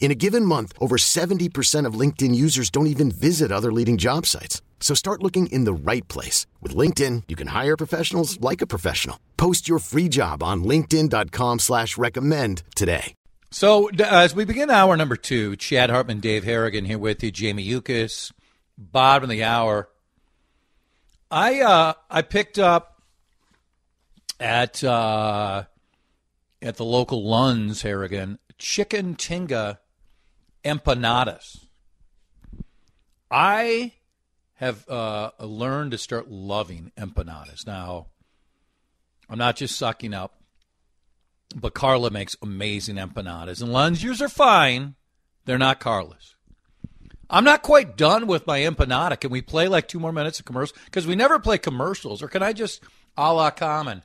In a given month, over 70% of LinkedIn users don't even visit other leading job sites. So start looking in the right place. With LinkedIn, you can hire professionals like a professional. Post your free job on linkedin.com/recommend today. So as we begin hour number two, Chad Hartman, Dave Harrigan here with you, Jamie Ukas, bottom of the hour. I picked up at the local Lunds, Harrigan, chicken tinga empanadas. I have learned to start loving empanadas. Now, I'm not just sucking up, but Carla makes amazing empanadas. And Lunds are fine. They're not Carla's. I'm not quite done with my empanada. Can we play like 2 more minutes of commercials? Because we never play commercials. Or can I just a la common?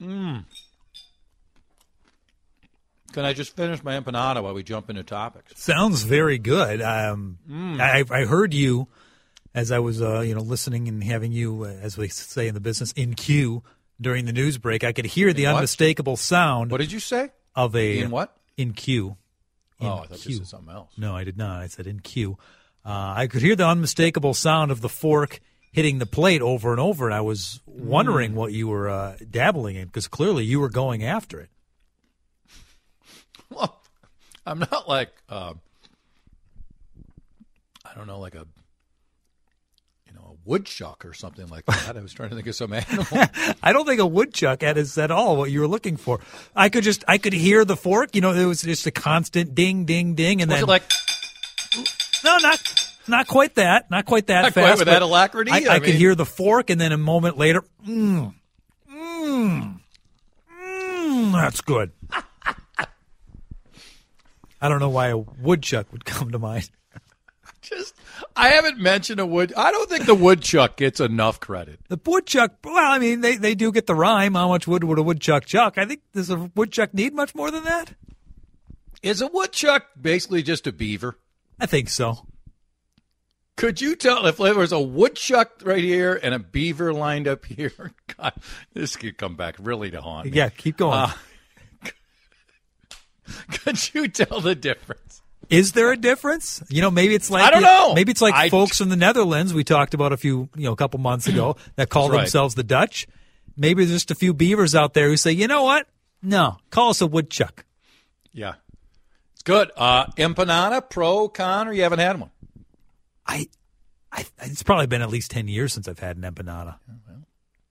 Can I just finish my empanada while we jump into topics? Sounds very good. I heard you as I was, listening and having you, as we say in the business, in queue during the news break. I could hear the unmistakable sound. What did you say? Of a in what? In queue. I thought you said something else. No, I did not. I said in queue. I could hear the unmistakable sound of the fork hitting the plate over and over, and I was wondering what you were dabbling in, because clearly you were going after it. Well, I'm not like, a woodchuck or something like that. I was trying to think of some animal. I don't think a woodchuck is at all what you were looking for. I could hear the fork. It was just a constant ding, ding, ding. And was then it like, no, not quite that. Not quite that not fast. Not quite with that alacrity. I could hear the fork, and then a moment later, that's good. I don't know why a woodchuck would come to mind. I haven't mentioned I don't think the woodchuck gets enough credit. The woodchuck, they do get the rhyme. How much wood would a woodchuck chuck? I think, does a woodchuck need much more than that? Is a woodchuck basically just a beaver? I think so. Could you tell if there was a woodchuck right here and a beaver lined up here? God, this could come back really to haunt me. Yeah, keep going. Could you tell the difference? Is there a difference? Maybe it's like, I don't know. Maybe it's like folks from the Netherlands we talked about a couple months ago that call themselves the Dutch. Maybe there's just a few beavers out there who say, you know what? No, call us a woodchuck. Yeah, it's good. Empanada, pro, con, or you haven't had one? It's probably been at least 10 years since I've had an empanada.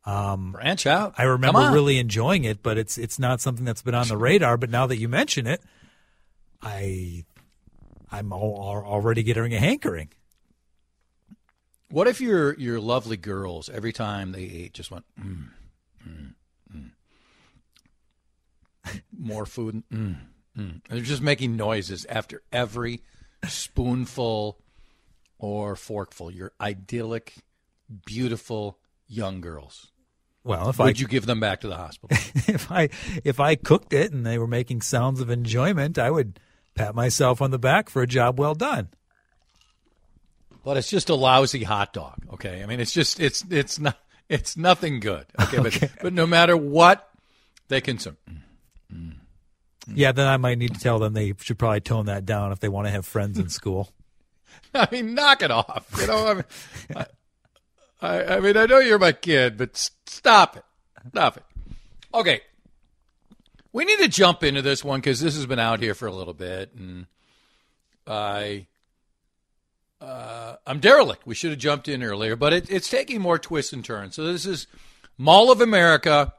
Branch out. I remember really enjoying it, but it's not something that's been on the radar. But now that you mention it, I'm already getting a hankering. What if your lovely girls, every time they ate, just went, more food, They're just making noises after every spoonful or forkful. Your idyllic, beautiful young girls. Well, would you give them back to the hospital? If I cooked it and they were making sounds of enjoyment, I would pat myself on the back for a job well done. But it's just a lousy hot dog, okay? It's nothing good, okay? Okay. But no matter what they consume. Yeah, then I might need to tell them they should probably tone that down if they want to have friends in school. Knock it off. I know you're my kid, but stop it. Okay, we need to jump into this one because this has been out here for a little bit, and I'm derelict. We should have jumped in earlier, but it's taking more twists and turns. So this is Mall of America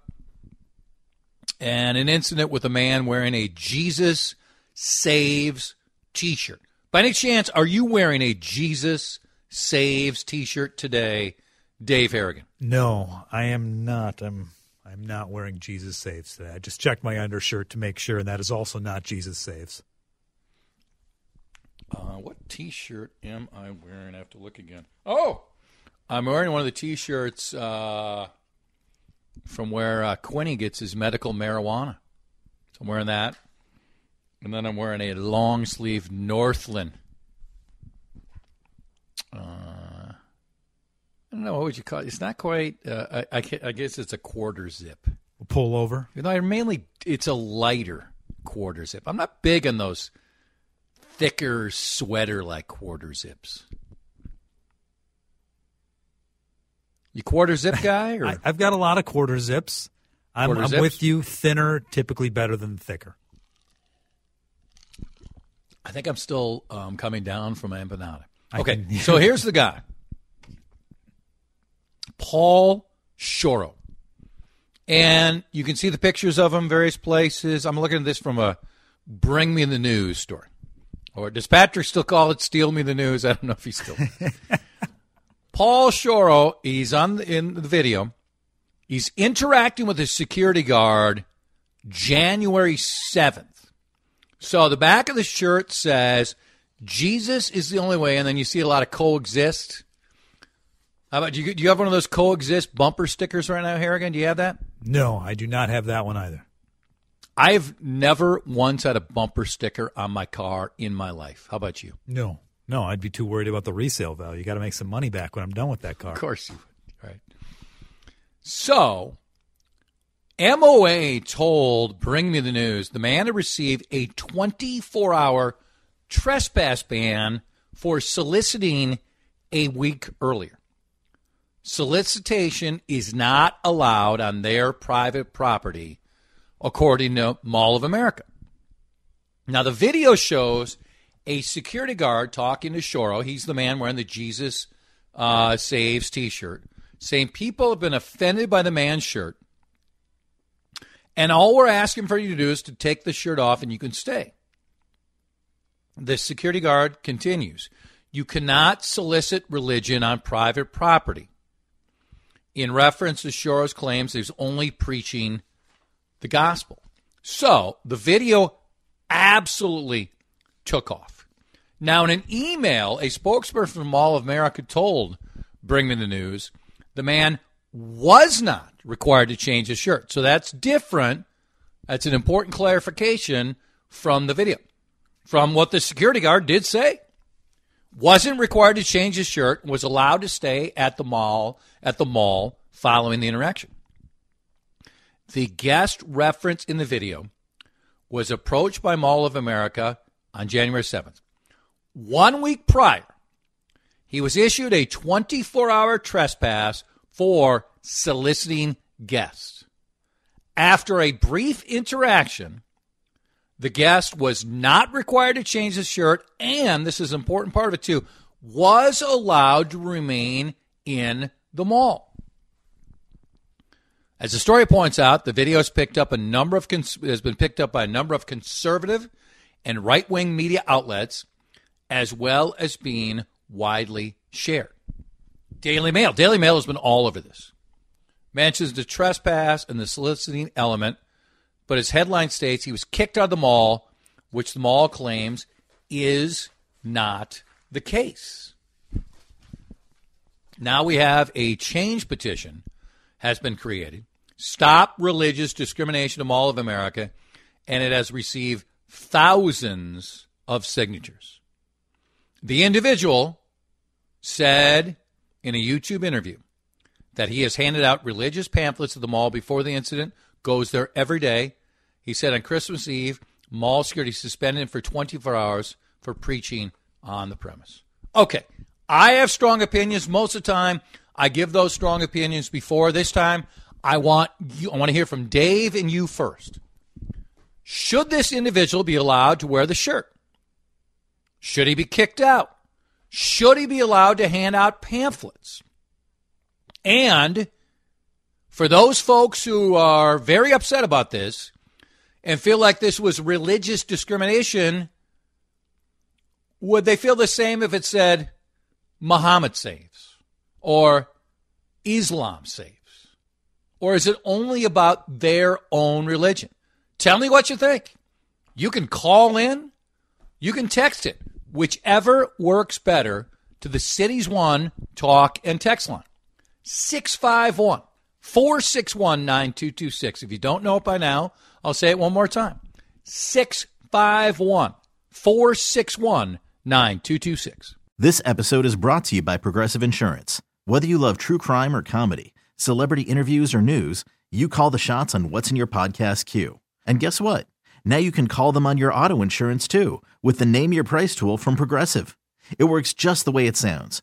and an incident with a man wearing a Jesus Saves T-shirt. By any chance, are you wearing a Jesus Saves T-shirt today, Dave Harrigan? No, I am not. I'm not wearing Jesus Saves today. I just checked my undershirt to make sure, and that is also not Jesus Saves. What T-shirt am I wearing? I have to look again. Oh, I'm wearing one of the T-shirts from where Quinny gets his medical marijuana. So I'm wearing that. And then I'm wearing a long-sleeve Northland. I don't know, what would you call it? It's not quite, I guess it's a quarter zip. A pullover? You know, mainly it's a lighter quarter zip. I'm not big on those thicker sweater-like quarter zips. You quarter zip guy? Or? I've got a lot of quarter zips. I'm with you. Thinner, typically better than thicker. I think I'm still coming down from an empanada. Okay, so here's the guy. Paul Shoro. And you can see the pictures of him various places. I'm looking at this from a Bring Me the News story. Or does Patrick still call it Steal Me the News? I don't know if he's still. Paul Shoro, he's in the video. He's interacting with his security guard January 7th. So the back of the shirt says, Jesus is the only way. And then you see a lot of coexist. How about you? Do you have one of those coexist bumper stickers right now, Harrigan? Do you have that? No, I do not have that one either. I've never once had a bumper sticker on my car in my life. How about you? No, I'd be too worried about the resale value. You got to make some money back when I'm done with that car. Of course you would. Right. So, MOA told Bring Me the News the man had received a 24-hour trespass ban for soliciting a week earlier. Solicitation is not allowed on their private property, according to Mall of America. Now, the video shows a security guard talking to Shoro. He's the man wearing the Jesus Saves T-shirt, saying people have been offended by the man's shirt, and all we're asking for you to do is to take the shirt off and you can stay. The security guard continues, you cannot solicit religion on private property. In reference to Shoro's claims, he was only preaching the gospel. So the video absolutely took off. Now, in an email, a spokesperson from Mall of America told Bring Me the News the man was not required to change his shirt. So that's different. That's an important clarification from the video, from what the security guard did say. Wasn't required to change his shirt, was allowed to stay at the mall following the interaction. The guest referenced in the video was approached by Mall of America on January 7th. 1 week prior, he was issued a 24-hour trespass for soliciting guests. After a brief interaction, the guest was not required to change his shirt, and, this is an important part of it too, was allowed to remain in the mall. As the story points out, the video has been picked up by a number of conservative and right-wing media outlets, as well as being widely shared. Daily Mail has been all over this. Mentions the trespass and the soliciting element, but his headline states he was kicked out of the mall, which the mall claims is not the case. Now we have a change petition has been created. Stop Religious Discrimination at Mall of America, and it has received thousands of signatures. The individual said in a YouTube interview that he has handed out religious pamphlets at the mall before the incident, goes there every day. He said on Christmas Eve, mall security suspended him for 24 hours for preaching on the premise. Okay, I have strong opinions most of the time. I give those strong opinions before. This time, I want to hear from Dave and you first. Should this individual be allowed to wear the shirt? Should he be kicked out? Should he be allowed to hand out pamphlets? And For those folks who are very upset about this and feel like this was religious discrimination, would they feel the same if it said Muhammad saves or Islam saves? Or is it only about their own religion? Tell me what you think. You can call in. You can text it. Whichever works better to the City's One talk and text line. 651-461-9226. If you don't know it by now, I'll say it one more time. 651-461-9226. This episode is brought to you by Progressive Insurance. Whether you love true crime or comedy, celebrity interviews or news, you call the shots on what's in your podcast queue. And guess what? Now you can call them on your auto insurance too with the Name Your Price tool from Progressive. It works just the way it sounds.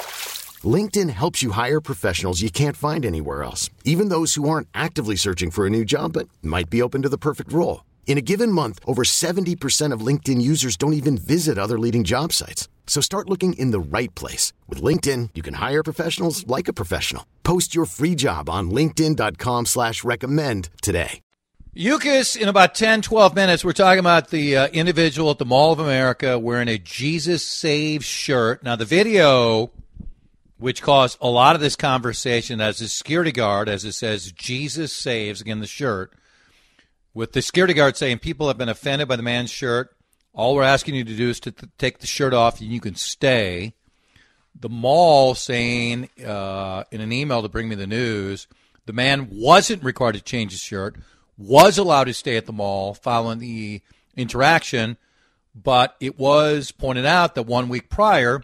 LinkedIn helps you hire professionals you can't find anywhere else, even those who aren't actively searching for a new job but might be open to the perfect role. In a given month, over 70% of LinkedIn users don't even visit other leading job sites. So start looking in the right place. With LinkedIn, you can hire professionals like a professional. Post your free job on linkedin.com/recommend today. Eucas, in about 10, 12 minutes, we're talking about the individual at the Mall of America wearing a Jesus Saves shirt. Now, the video, which caused a lot of this conversation as a security guard, as it says, Jesus Saves, again, the shirt, with the security guard saying people have been offended by the man's shirt. All we're asking you to do is to take the shirt off and you can stay. The mall saying in an email to Bring Me the News, the man wasn't required to change his shirt, was allowed to stay at the mall following the interaction, but it was pointed out that 1 week prior,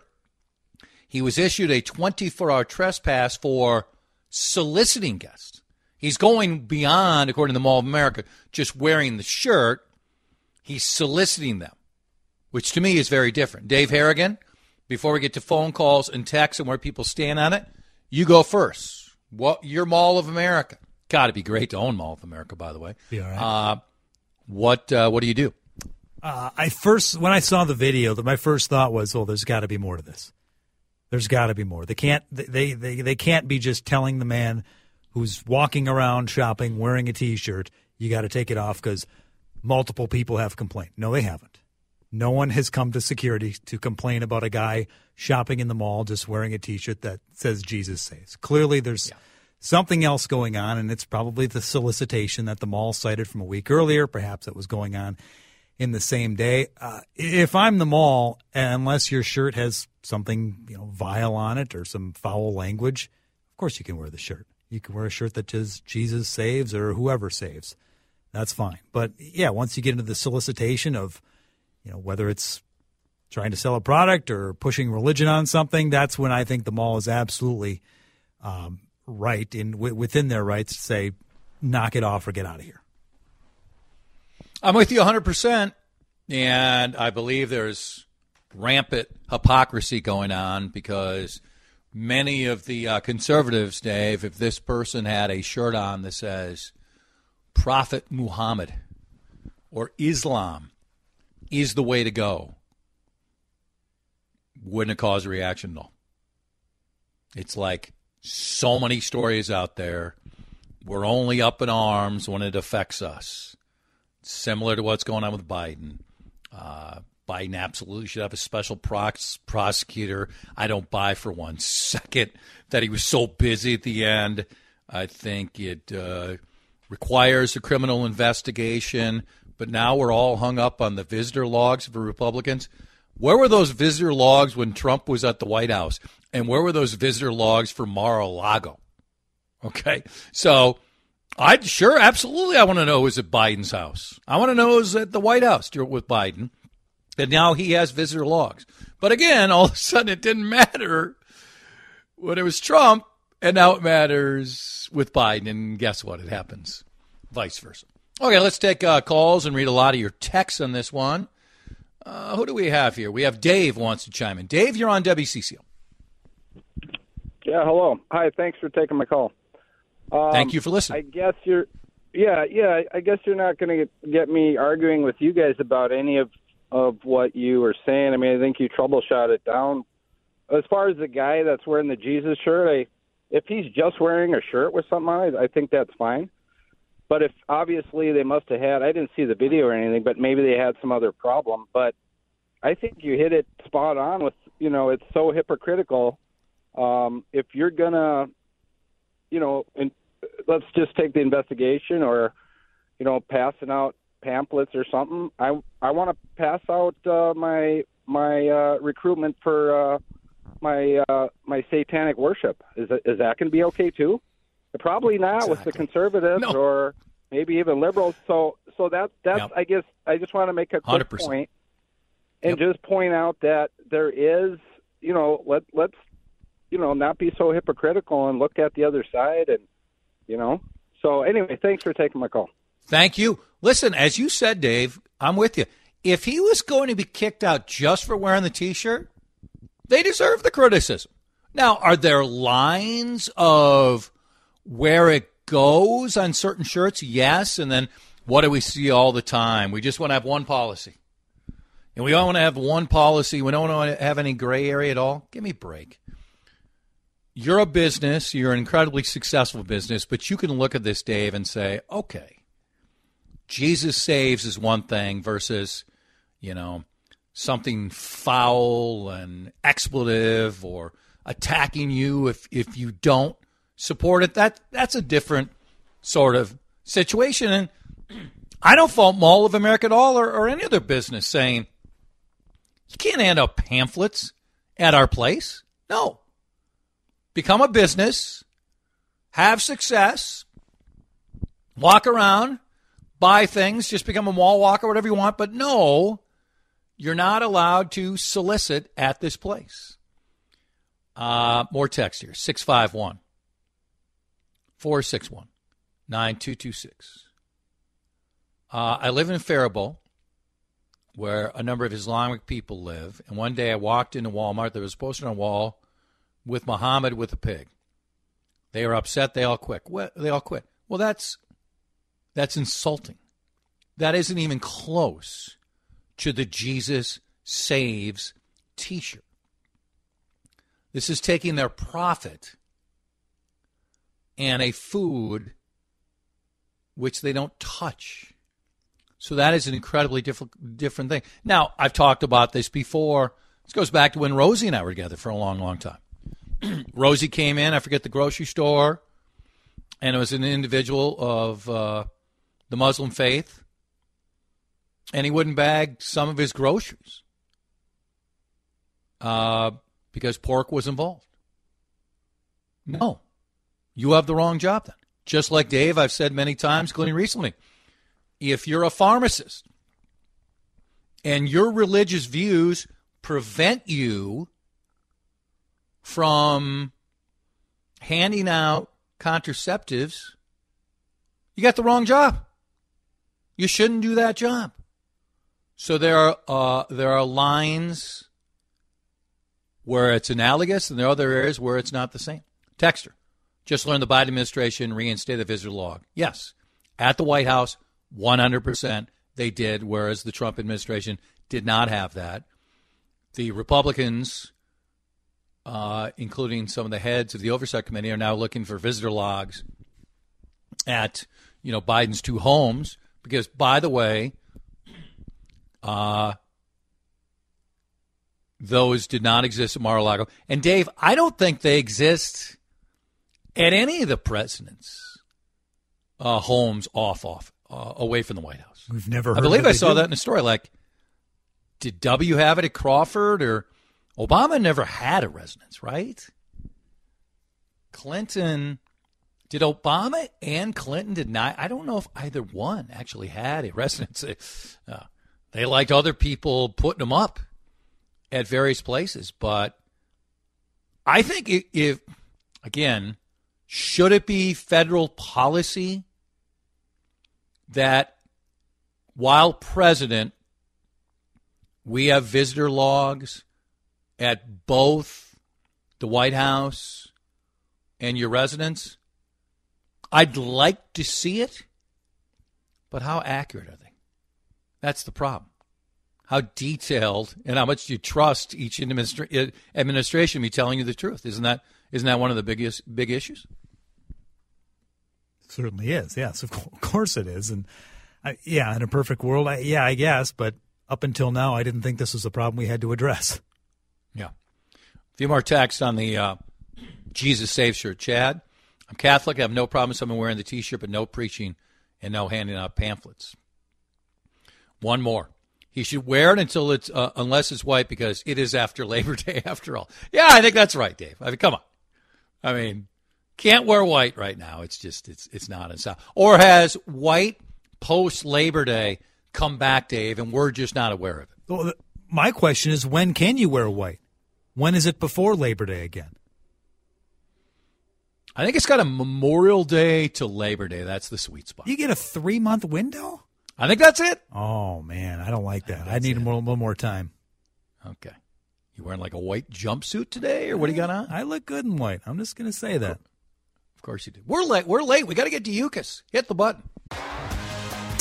he was issued a 24-hour trespass for soliciting guests. He's going beyond, according to the Mall of America, just wearing the shirt. He's soliciting them, which to me is very different. Dave Harrigan, before we get to phone calls and texts and where people stand on it, you go first. What your Mall of America? God, it'd be great to own Mall of America, by the way. Be all right. What do you do? When I saw the video, my first thought was, "Oh, there's got to be more to this. There's got to be more. They can't be just telling the man who's walking around shopping wearing a T-shirt, you got to take it off because multiple people have complained." No, they haven't. No one has come to security to complain about a guy shopping in the mall just wearing a T-shirt that says Jesus Saves. Clearly there's something else going on, and it's probably the solicitation that the mall cited from a week earlier. Perhaps that was going on in the same day. If I'm the mall, unless your shirt has something vile on it or some foul language, of course you can wear the shirt. You can wear a shirt that says Jesus Saves or whoever saves. That's fine. But, yeah, once you get into the solicitation of, whether it's trying to sell a product or pushing religion on something, that's when I think the mall is absolutely right in within their rights to say, knock it off or get out of here. I'm with you 100%. And I believe there's rampant hypocrisy going on because many of the conservatives, Dave, if this person had a shirt on that says Prophet Muhammad or Islam is the way to go, wouldn't it cause a reaction? No. It's like so many stories out there. We're only up in arms when it affects us. Similar to what's going on with Biden. Biden absolutely should have a special prosecutor. I don't buy for 1 second that he was so busy at the end. I think it requires a criminal investigation. But now we're all hung up on the visitor logs for Republicans. Where were those visitor logs when Trump was at the White House? And where were those visitor logs for Mar-a-Lago? Okay, so I want to know who's at Biden's house. I want to know who's at the White House with Biden. And now he has visitor logs. But again, all of a sudden it didn't matter when it was Trump, and now it matters with Biden. And guess what? It happens vice versa. Okay, let's take calls and read a lot of your texts on this one. Who do we have here? We have Dave wants to chime in. Dave, you're on WCCO. Yeah, hello. Hi, thanks for taking my call. Thank you for listening. I guess you're not going to get me arguing with you guys about any of what you were saying. I mean, I think you troubleshot it down. As far as the guy that's wearing the Jesus shirt, if he's just wearing a shirt with something on it, I think that's fine. But if obviously they must have had, I didn't see the video or anything, but maybe they had some other problem. But I think you hit it spot on with, it's so hypocritical. If you're going to, let's just take the investigation or, passing out pamphlets or something. I want to pass out my recruitment for my satanic worship. Is that going to be okay too? Probably not exactly. With the conservatives or maybe even liberals. So that's yep. I guess I just want to make a quick 100%. Point and yep. just point out that there is, let's not be so hypocritical and look at the other side and So anyway, thanks for taking my call. Thank you. Listen, as you said, Dave, I'm with you. If he was going to be kicked out just for wearing the T-shirt, they deserve the criticism. Now, are there lines of where it goes on certain shirts? Yes. And then what do we see all the time? We just want to have one policy. And we all want to have one policy. We don't want to have any gray area at all. Give me a break. You're a business, you're an incredibly successful business, but you can look at this, Dave, and say, okay, Jesus saves is one thing versus, something foul and expletive or attacking you if you don't support it. That's a different sort of situation. And I don't fault Mall of America at all or any other business saying, you can't hand out pamphlets at our place. No. Become a business, have success, walk around, buy things, just become a mall walker, whatever you want. But no, you're not allowed to solicit at this place. More text here, 651-461-9226. I live in Faribault, where a number of Islamic people live. And one day I walked into Walmart. There was posted on a wall, with Muhammad with a pig. They were upset. They all quit. Well, that's insulting. That isn't even close to the Jesus Saves T-shirt. This is taking their profit and a food which they don't touch. So that is an incredibly different thing. Now, I've talked about this before. This goes back to when Rosie and I were together for a long, long time. Rosie came in, I forget the grocery store, and it was an individual of the Muslim faith, and he wouldn't bag some of his groceries because pork was involved. No, you have the wrong job then. Just like Dave, I've said many times, including recently, if you're a pharmacist and your religious views prevent you from handing out contraceptives, you got the wrong job. You shouldn't do that job. So there are lines where it's analogous, and there are other areas where it's not the same. Texter, just learned the Biden administration reinstated the visitor log. Yes, at the White House, 100% they did, whereas the Trump administration did not have that. The Republicans, including some of the heads of the Oversight Committee, are now looking for visitor logs at, Biden's two homes. Because, by the way, those did not exist at Mar-a-Lago. And, Dave, I don't think they exist at any of the president's homes away from the White House. We've never heard of it. I believe I saw that in a story. Like, did W have it at Crawford or... Obama never had a residence, right? Clinton, did Obama and Clinton did not? I don't know if either one actually had a residence. They liked other people putting them up at various places. But I think should it be federal policy that while president, we have visitor logs at both the White House and your residence. I'd like to see it, but how accurate are they? That's the problem. How detailed and how much do you trust each administration be telling you the truth? Isn't that one of the big issues? It certainly is. Yes, of course it is. And in a perfect world, I guess. But up until now, I didn't think this was a problem we had to address. Yeah. A few more texts on the Jesus Saves shirt. Chad, I'm Catholic. I have no problem with someone wearing the T-shirt, but no preaching and no handing out pamphlets. One more. He should wear it unless it's white, because it is after Labor Day after all. Yeah, I think that's right, Dave. I mean, come on. I mean, can't wear white right now. It's just it's not in style. Or has white post Labor Day come back, Dave, and we're just not aware of it? Well, my question is, when can you wear white? When is it before Labor Day again? I think it's got a Memorial Day to Labor Day. That's the sweet spot. You get a 3-month window? I think that's it. Oh, man, I don't like that. I need a little more time. Okay. You wearing like a white jumpsuit today, or what do you got on? I look good in white. I'm just going to say that. Of course you do. We're late. We got to get to UCAS. Hit the button.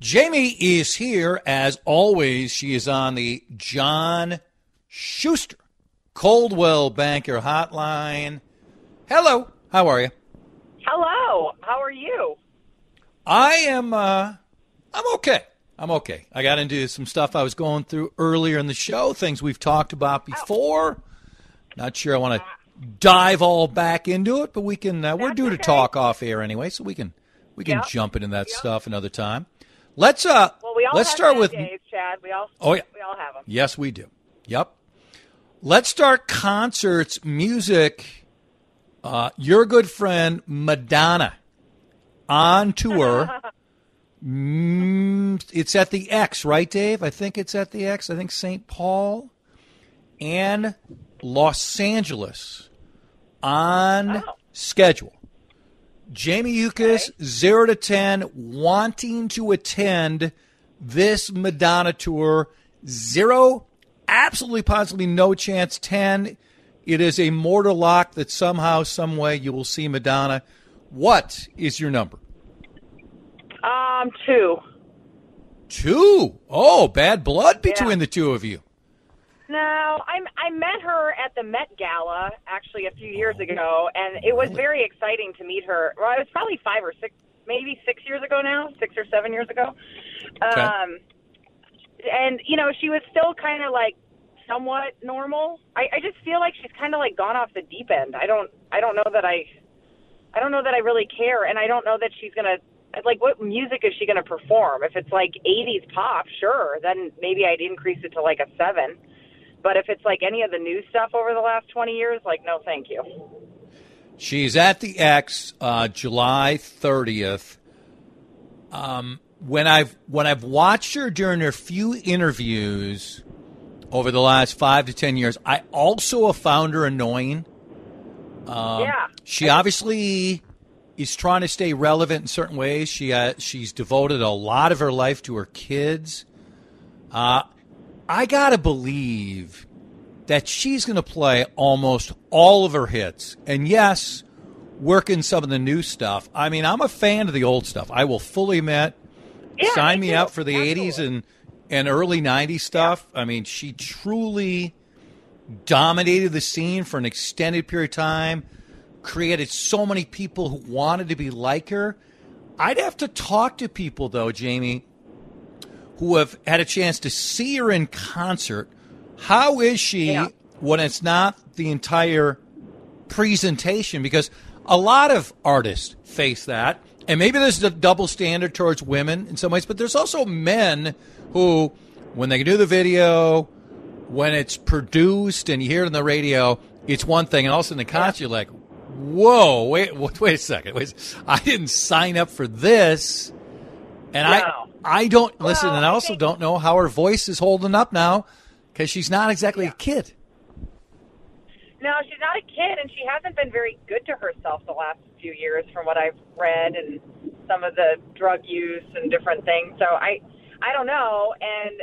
Jamie is here, as always. She is on the John Schuster Coldwell Banker Hotline. Hello. How are you? Hello. How are you? I am, I'm okay. I'm okay. I got into some stuff I was going through earlier in the show, things we've talked about before. Not sure I want to dive all back into it, but we can, we're due to talk off air anyway, so we can jump into that stuff another time. Let's start with days, Chad. We all have them. Yes, we do. Yep. Let's start concerts, music. Your good friend Madonna on tour. It's at the X, right, Dave? I think it's at the X. I think St. Paul and Los Angeles on schedule. Jamie Ucas, 0 to 10, wanting to attend this Madonna tour. 0, absolutely, possibly no chance. 10, it is a mortar lock that somehow, some way, you will see Madonna. What is your number? 2. 2? Oh, bad blood between the two of you. No, I met her at the Met Gala actually a few years ago, and it was very exciting to meet her. Well, it was probably 6 or 7 years ago. Okay. And, you know, she was still kind of like somewhat normal. I just feel like she's kind of like gone off the deep end. I don't know that I really care, and I don't know that she's going to. Like, what music is she going to perform? If it's like 80s pop, sure, then maybe I'd increase it to like a 7. But if it's like any of the new stuff over the last 20 years, like, no, thank you. She's at the X July 30th. when I've watched her during her few interviews over the last 5 to 10 years, I also have found her annoying. She obviously is trying to stay relevant in certain ways. She's devoted a lot of her life to her kids. I gotta believe that she's going to play almost all of her hits. And yes, work in some of the new stuff. I mean, I'm a fan of the old stuff. I will fully admit, sign me up for the 80s and early 90s stuff. Yeah. I mean, she truly dominated the scene for an extended period of time, created so many people who wanted to be like her. I'd have to talk to people, though, Jamie, who have had a chance to see her in concert. How is she when it's not the entire presentation? Because a lot of artists face that. And maybe there's a double standard towards women in some ways, but there's also men who, when they do the video, when it's produced and you hear it on the radio, it's one thing. And all of a sudden, the concert, you're like, whoa, wait a second. I didn't sign up for this. And I don't listen. And I also don't know how her voice is holding up now. Because she's not exactly a kid. No, she's not a kid, and she hasn't been very good to herself the last few years from what I've read and some of the drug use and different things. So I don't know, and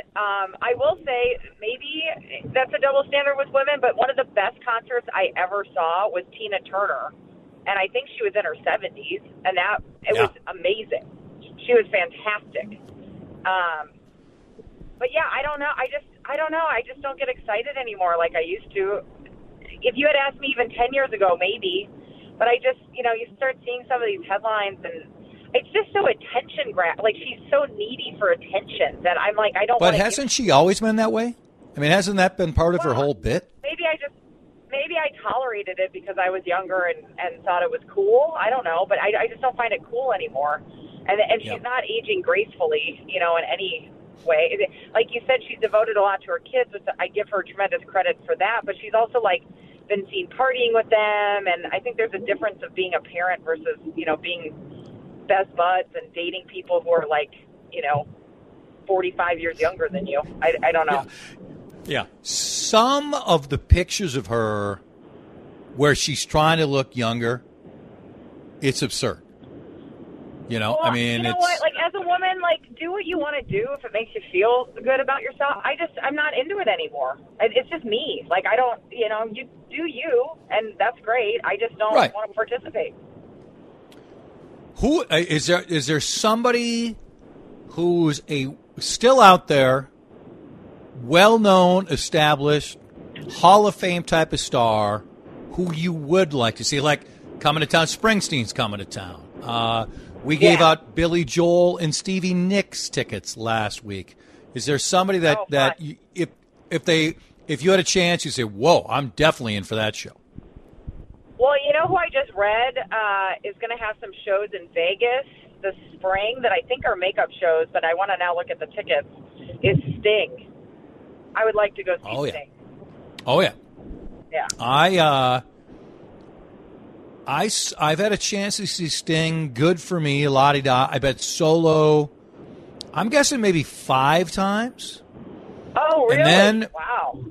I will say maybe that's a double standard with women, but one of the best concerts I ever saw was Tina Turner, and I think she was in her 70s, and it was amazing. She was fantastic. But, I don't know. I don't know. I just don't get excited anymore like I used to. If you had asked me even 10 years ago, maybe. But I just, you start seeing some of these headlines, and it's just so attention grab. Like, she's so needy for attention that I'm like, I don't want to. But hasn't she always been that way? I mean, hasn't that been part of her whole bit? Maybe I tolerated it because I was younger and thought it was cool. I don't know. But I just don't find it cool anymore. And she's not aging gracefully, in any way. Like you said, she's devoted a lot to her kids, which I give her tremendous credit for that, but she's also been seen partying with them, and I think there's a difference of being a parent versus being best buds and dating people who are 45 years younger than you. I don't know. Yeah. Some of the pictures of her where she's trying to look younger, it's absurd. I mean, you know what? As a woman, do what you want to do if it makes you feel good about yourself. I'm not into it anymore. It's just me. I don't, you do you, and that's great. I just don't want to participate. Who is there? Is there somebody who's still out there, well-known, established, Hall of Fame type of star who you would like to see? Like coming to town, Springsteen's coming to town. We gave out Billy Joel and Stevie Nicks tickets last week. Is there somebody that you, if you had a chance, you say, "Whoa, I'm definitely in for that show"? Well, you know who I just read is going to have some shows in Vegas this spring that I think are makeup shows, but I want to now look at the tickets. Is Sting? I would like to go see Sting. Oh yeah. Yeah. I've had a chance to see Sting. Good for me, la-di-da. I bet solo, I'm guessing maybe 5 times. Oh, really? And then, wow.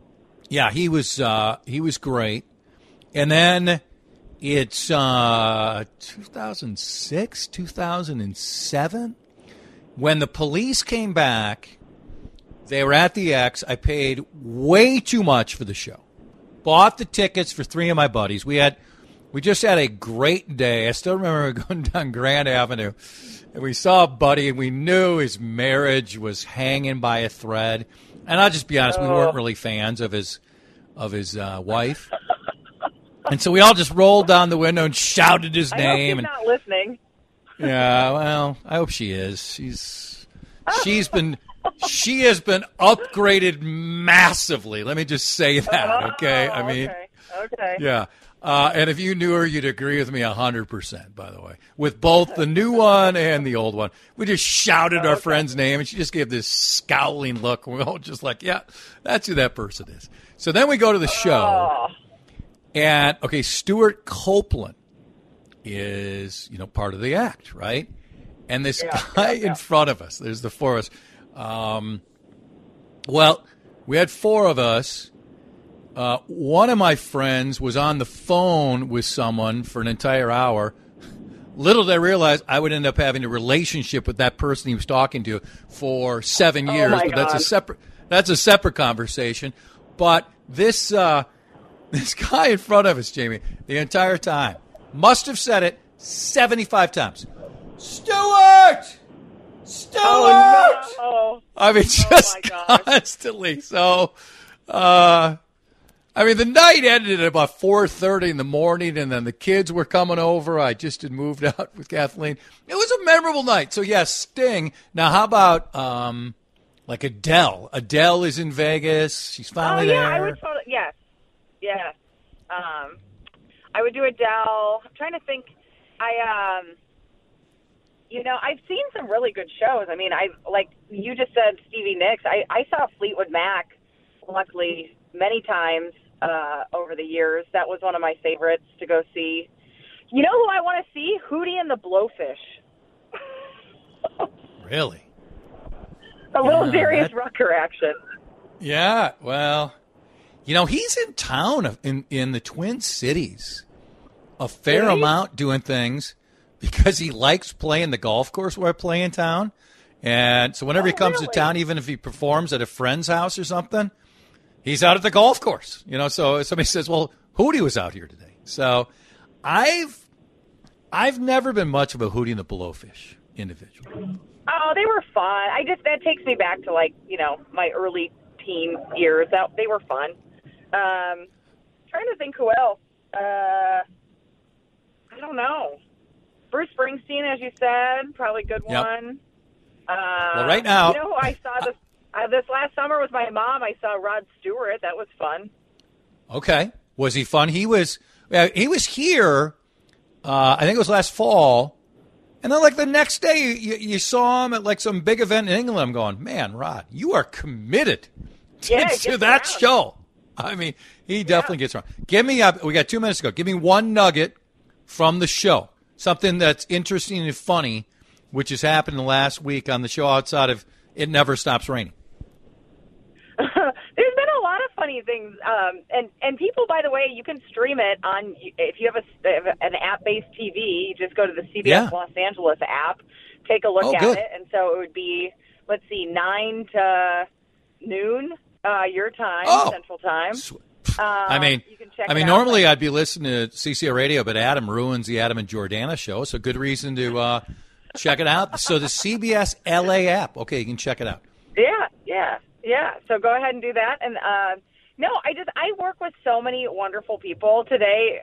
Yeah, he was great. And then it's 2006, 2007. When the Police came back, they were at the X. I paid way too much for the show. Bought the tickets for 3 of my buddies. We just had a great day. I still remember we were going down Grand Avenue, and we saw a buddy, and we knew his marriage was hanging by a thread. And I'll just be honest, we weren't really fans of his wife, and so we all just rolled down the window and shouted his name. I hope she's not listening. Yeah, well, I hope she is. She has been upgraded massively. Let me just say that. Okay, I mean, okay. Yeah. And if you knew her, you'd agree with me 100%, by the way, with both the new one and the old one. We just shouted our friend's name, and she just gave this scowling look. We're all just like, yeah, that's who that person is. So then we go to the show, and, Stuart Copeland is, part of the act, right? And this guy in front of us, there's the four of us. Well, we had four of us. One of my friends was on the phone with someone for an entire hour. Little did I realize I would end up having a relationship with that person he was talking to for 7 years. But that's a separate conversation. But this this guy in front of us, Jamie, the entire time, must have said it 75 times. Stuart! Stuart! Oh, no. I mean, just constantly. So, I mean, the night ended at about 4:30 in the morning, and then the kids were coming over. I just had moved out with Kathleen. It was a memorable night. So, yes, yeah, Sting. Now, how about like Adele? Adele is in Vegas. She's finally there. Oh, yeah, I would totally, yes. Yeah. I would do Adele. I'm trying to think. You know, I've seen some really good shows. I mean, like you just said, Stevie Nicks. I saw Fleetwood Mac, luckily, many times over the years. That was one of my favorites to go see. You know who I want to see? Hootie and the Blowfish. Really? A little Darius Rucker action. Yeah, well, you know, he's in town in the Twin Cities a fair amount doing things because he likes playing the golf course where I play in town. And so whenever he comes to town, even if he performs at a friend's house or something, he's out at the golf course, you know. So somebody says, "Well, Hootie was out here today." So, I've never been much of a Hootie and the Blowfish individual. Oh, they were fun. That takes me back to, like, you know, my early teen years. They were fun. Trying to think who else. I don't know. Bruce Springsteen, as you said, probably a good one. Well, right now, you know who I saw this. This last summer with my mom, I saw Rod Stewart. That was fun. Okay. Was he fun? He was here, I think it was last fall. And then, like, the next day, you saw him at, like, some big event in England. I'm going, man, Rod, you are committed to that show. I mean, he definitely gets around. Give me up. We got 2 minutes to go. Give me one nugget from the show, something that's interesting and funny, which has happened last week on the show outside of It Never Stops Raining. There's been a lot of funny things, and people, by the way, you can stream it on, if you have an app-based TV, you just go to the CBS Los Angeles app, take a look at it, and so it would be, let's see, 9 to noon your time, Central Time. I mean, you can check normally I'd be listening to CCR Radio, but Adam ruins the Adam and Jordana show, so good reason to check it out. So the CBS LA app. Okay, you can check it out. Yeah. So go ahead and do that. And no, I work with so many wonderful people. Today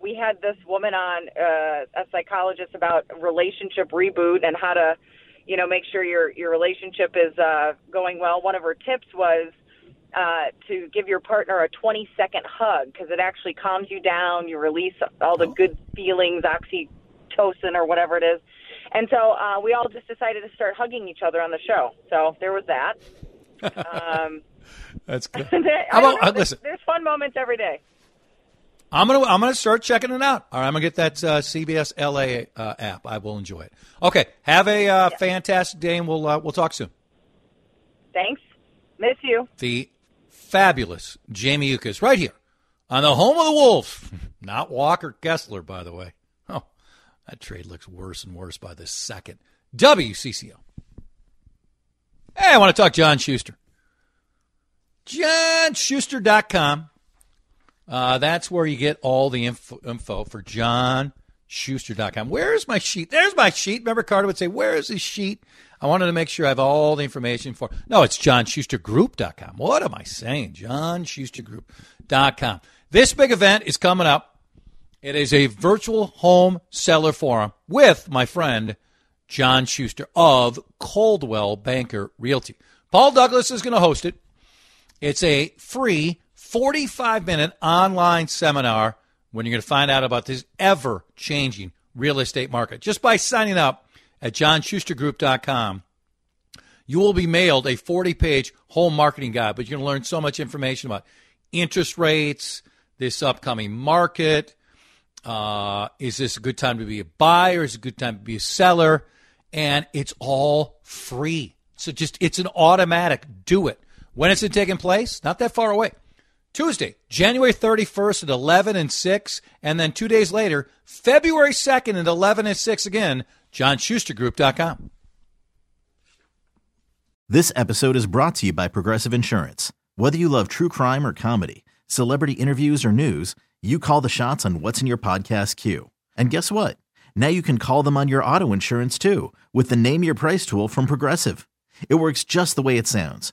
we had this woman on, a psychologist, about relationship reboot and how to, you know, make sure your relationship is going well. One of her tips was to give your partner a 20-second hug because it actually calms you down. You release all the good feelings, oxytocin or whatever it is. And so we all just decided to start hugging each other on the show. So there was that. That's good. There's fun moments every day. I'm gonna start checking it out. All right, I'm gonna get that CBS LA app. I will enjoy it. Okay, have a fantastic day, and we'll talk soon. Thanks. Miss you. The fabulous Jamie Ucas, right here on the home of the Wolves. Not Walker Kessler, by the way. That trade looks worse and worse by the second. WCCO. Hey, I want to talk John Schuster. JohnSchuster.com. That's where you get all the info for JohnSchuster.com. Where's my sheet? There's my sheet. Remember, Carter would say, where is his sheet? I wanted to make sure I have all the information for. No, it's JohnSchusterGroup.com. What am I saying? JohnSchusterGroup.com. This big event is coming up. It is a virtual home seller forum with my friend John Schuster of Coldwell Banker Realty. Paul Douglas is going to host it. It's a free 45-minute online seminar when you're going to find out about this ever-changing real estate market. Just by signing up at johnschustergroup.com, you will be mailed a 40-page home marketing guide, but you're going to learn so much information about interest rates, this upcoming market. Is this a good time to be a buyer? Is it a good time to be a seller? and it's all free. So just, it's an automatic. Do it. When is it taking place? Not that far away. Tuesday, January 31st at 11 and 6, and then 2 days later, February 2nd at 11 and 6 again, johnschustergroup.com. This episode is brought to you by Progressive Insurance. Whether you love true crime or comedy, celebrity interviews or news, you call the shots on what's in your podcast queue. And guess what? Now you can call them on your auto insurance too with the Name Your Price tool from Progressive. It works just the way it sounds.